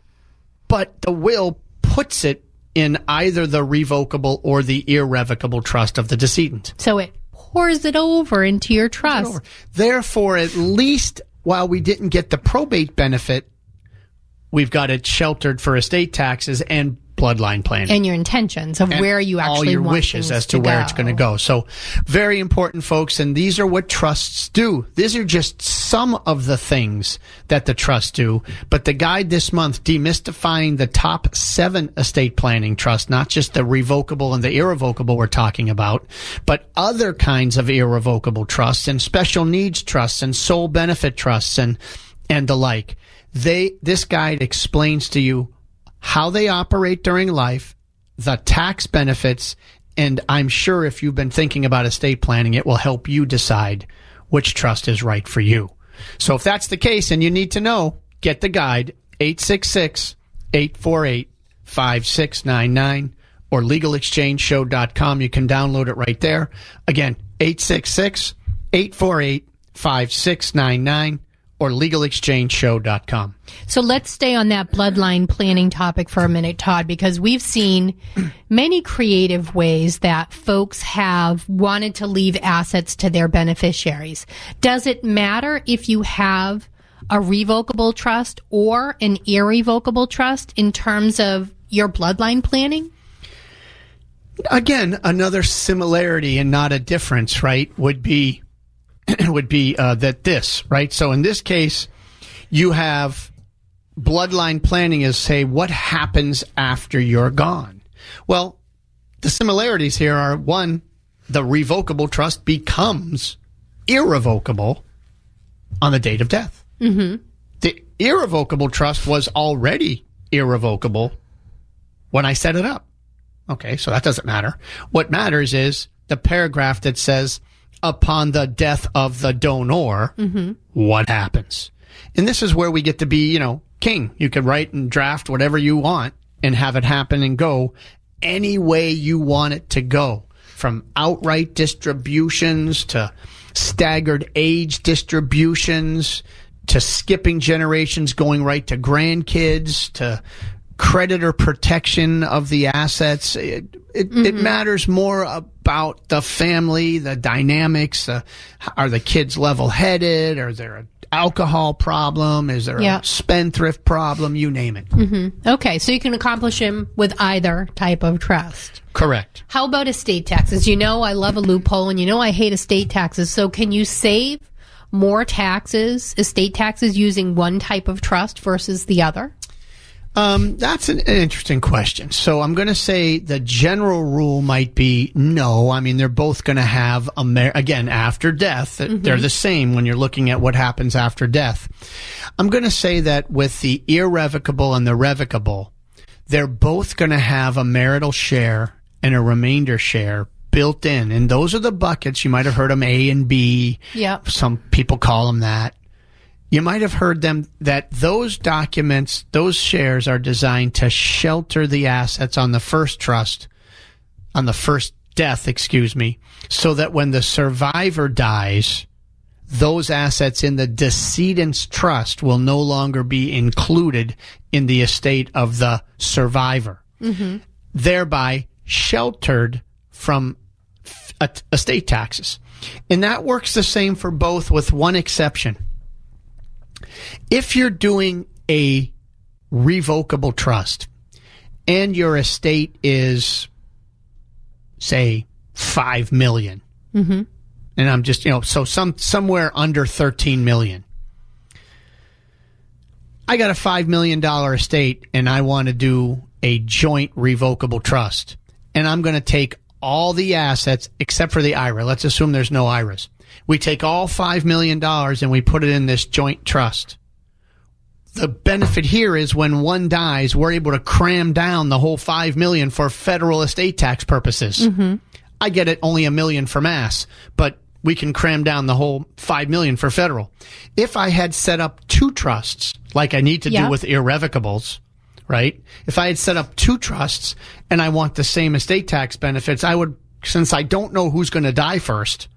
but the will puts it in either the revocable or the irrevocable trust of the decedent. So it pours it over into your trust. Therefore, at least while we didn't get the probate benefit, we've got it sheltered for estate taxes and bloodline planning. And your intentions of where you actually want all your wishes as to where it's going to go. So very important, folks, and these are what trusts do. These are just some of the things that the trusts do. But the guide this month, demystifying the top 7 estate planning trusts, not just the revocable and the irrevocable we're talking about, but other kinds of irrevocable trusts and special needs trusts and sole benefit trusts and the like. This guide explains to you how they operate during life, the tax benefits, and I'm sure if you've been thinking about estate planning, it will help you decide which trust is right for you. So if that's the case and you need to know, get the guide, 866-848-5699 or legalexchangeshow.com. You can download it right there. Again, 866-848-5699. Or legalexchangeshow.com. So let's stay on that bloodline planning topic for a minute, Todd, because we've seen many creative ways that folks have wanted to leave assets to their beneficiaries. Does it matter if you have a revocable trust or an irrevocable trust in terms of your bloodline planning? Again, another similarity and not a difference, right, would be that this, right? So in this case, you have bloodline planning is, say, what happens after you're gone? Well, the similarities here are, one, the revocable trust becomes irrevocable on the date of death. Mm-hmm. The irrevocable trust was already irrevocable when I set it up. Okay, so that doesn't matter. What matters is the paragraph that says, upon the death of the donor, mm-hmm. what happens? And this is where we get to be, you know, king. You can write and draft whatever you want and have it happen and go any way you want it to go, from outright distributions to staggered age distributions to skipping generations, going right to grandkids, to creditor protection of the assets. It matters more about the family, the dynamics. Are the kids level-headed? Are there an alcohol problem? Is there a spendthrift problem? You name it. Mm-hmm. Okay, so you can accomplish them with either type of trust. Correct. How about estate taxes? You know I love a loophole, and you know I hate estate taxes. So can you save more taxes, estate taxes, using one type of trust versus the other? That's an interesting question. So I'm going to say the general rule might be no. I mean, they're both going to have, again, after death, they're the same when you're looking at what happens after death. I'm going to say that with the irrevocable and the revocable, they're both going to have a marital share and a remainder share built in. And those are the buckets. You might have heard them A and B. Yep. Some people call them that. You might have heard them that those documents, those shares are designed to shelter the assets on the first trust, on the first death, so that when the survivor dies, those assets in the decedent's trust will no longer be included in the estate of the survivor, thereby sheltered from estate taxes. And that works the same for both with one exception. If you're doing a revocable trust and your estate is, say, $5 million, and I'm just, so somewhere under $13 million. I got a $5 million estate and I want to do a joint revocable trust, and I'm going to take all the assets except for the IRA. Let's assume there's no IRAs. We take all $5 million and we put it in this joint trust. The benefit here is when one dies, we're able to cram down the whole $5 million for federal estate tax purposes. I get it only $1 million for mass, but we can cram down the whole $5 million for federal. If I had set up two trusts, like I need to do with irrevocables, right? If I had set up two trusts and I want the same estate tax benefits, I would, since I don't know who's going to die first,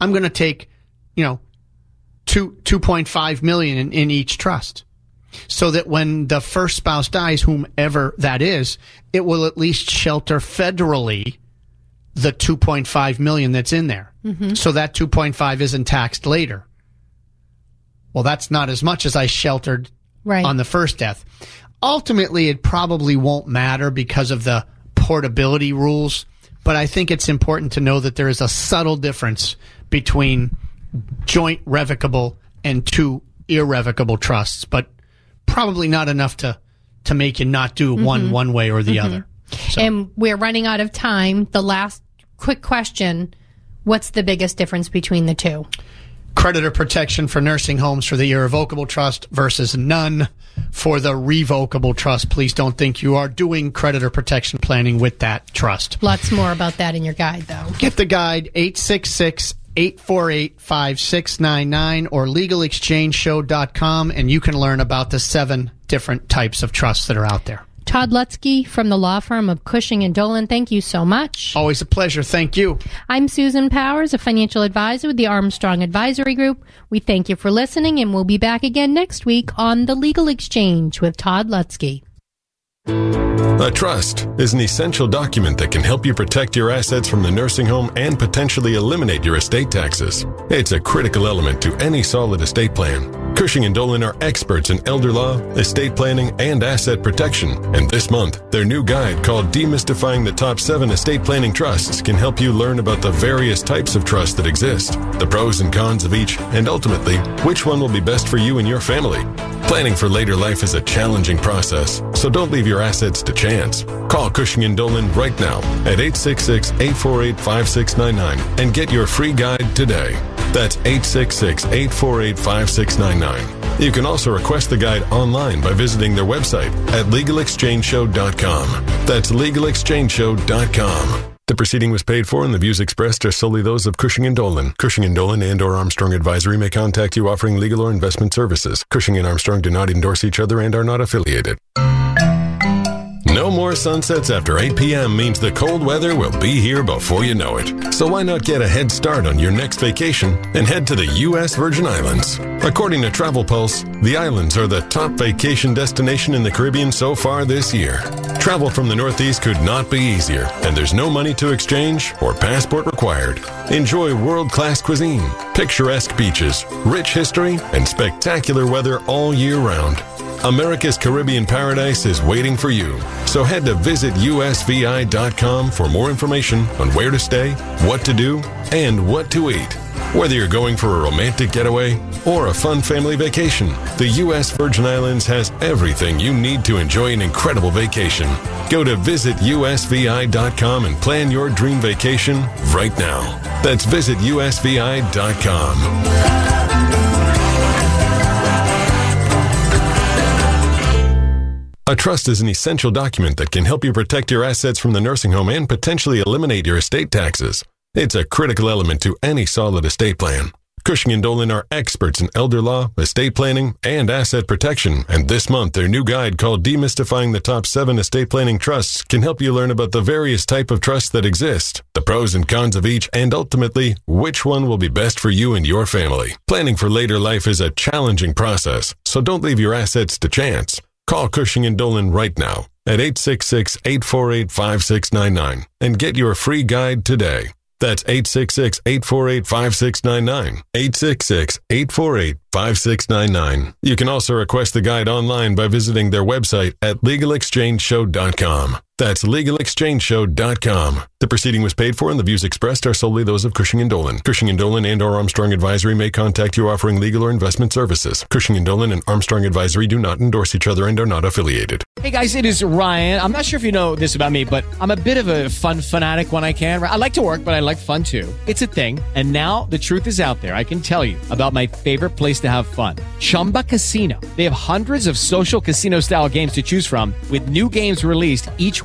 I'm going to take, $2.5 million in each trust, so that when the first spouse dies, whomever that is, it will at least shelter federally the $2.5 million that's in there. So that 2.5 isn't taxed later. Well, that's not as much as I sheltered on the first death. Ultimately, it probably won't matter because of the portability rules, but I think it's important to know that there is a subtle difference between joint revocable and two irrevocable trusts, but probably not enough to make you not do one way or the other. So. And we're running out of time. The last quick question, what's the biggest difference between the two? Creditor protection for nursing homes for the irrevocable trust versus none for the revocable trust. Please don't think you are doing creditor protection planning with that trust. Lots more about that in your guide, though. Get the guide, 866-848-5699 or legalexchangeshow.com, and you can learn about the 7 different types of trusts that are out there. Todd Lutsky from the law firm of Cushing and Dolan, thank you so much. Always a pleasure. Thank you. I'm Susan Powers, a financial advisor with the Armstrong Advisory Group. We thank you for listening, and we'll be back again next week on The Legal Exchange with Todd Lutsky. A trust is an essential document that can help you protect your assets from the nursing home and potentially eliminate your estate taxes. It's a critical element to any solid estate plan. Cushing and Dolan are experts in elder law, estate planning, and asset protection. And this month, their new guide called Demystifying the Top 7 Estate Planning Trusts can help you learn about the various types of trusts that exist, the pros and cons of each, and ultimately, which one will be best for you and your family. Planning for later life is a challenging process, so don't leave your assets to chance. Call Cushing and Dolan right now at 866-848-5699 and get your free guide today. That's 866-848-5699. You can also request the guide online by visiting their website at legalexchangeshow.com. That's legalexchangeshow.com. The proceeding was paid for, and the views expressed are solely those of Cushing and Dolan. Cushing and Dolan and/or Armstrong Advisory may contact you offering legal or investment services. Cushing and Armstrong do not endorse each other and are not affiliated. No more sunsets after 8 p.m. means the cold weather will be here before you know it. So why not get a head start on your next vacation and head to the U.S. Virgin Islands? According to Travel Pulse, the islands are the top vacation destination in the Caribbean so far this year. Travel from the Northeast could not be easier, and there's no money to exchange or passport required. Enjoy world-class cuisine, picturesque beaches, rich history, and spectacular weather all year round. America's Caribbean paradise is waiting for you. So head to visitusvi.com for more information on where to stay, what to do, and what to eat. Whether you're going for a romantic getaway or a fun family vacation, the U.S. Virgin Islands has everything you need to enjoy an incredible vacation. Go to visitusvi.com and plan your dream vacation right now. That's visitusvi.com. A trust is an essential document that can help you protect your assets from the nursing home and potentially eliminate your estate taxes. It's a critical element to any solid estate plan. Cushing and Dolan are experts in elder law, estate planning, and asset protection, and this month their new guide called Demystifying the Top 7 Estate Planning Trusts can help you learn about the various types of trusts that exist, the pros and cons of each, and ultimately, which one will be best for you and your family. Planning for later life is a challenging process, so don't leave your assets to chance. Call Cushing and Dolan right now at 866-848-5699 and get your free guide today. That's 866-848-5699, 866-848-5699. You can also request the guide online by visiting their website at legalexchangeshow.com. That's legalexchangeshow.com. The proceeding was paid for and the views expressed are solely those of Cushing and Dolan. Cushing and Dolan and/or Armstrong Advisory may contact you offering legal or investment services. Cushing and Dolan and Armstrong Advisory do not endorse each other and are not affiliated. Hey guys, it is Ryan. I'm not sure if you know this about me, but I'm a bit of a fun fanatic when I can. I like to work, but I like fun too. It's a thing. And now the truth is out there. I can tell you about my favorite place to have fun. Chumba Casino. They have hundreds of social casino style games to choose from with new games released each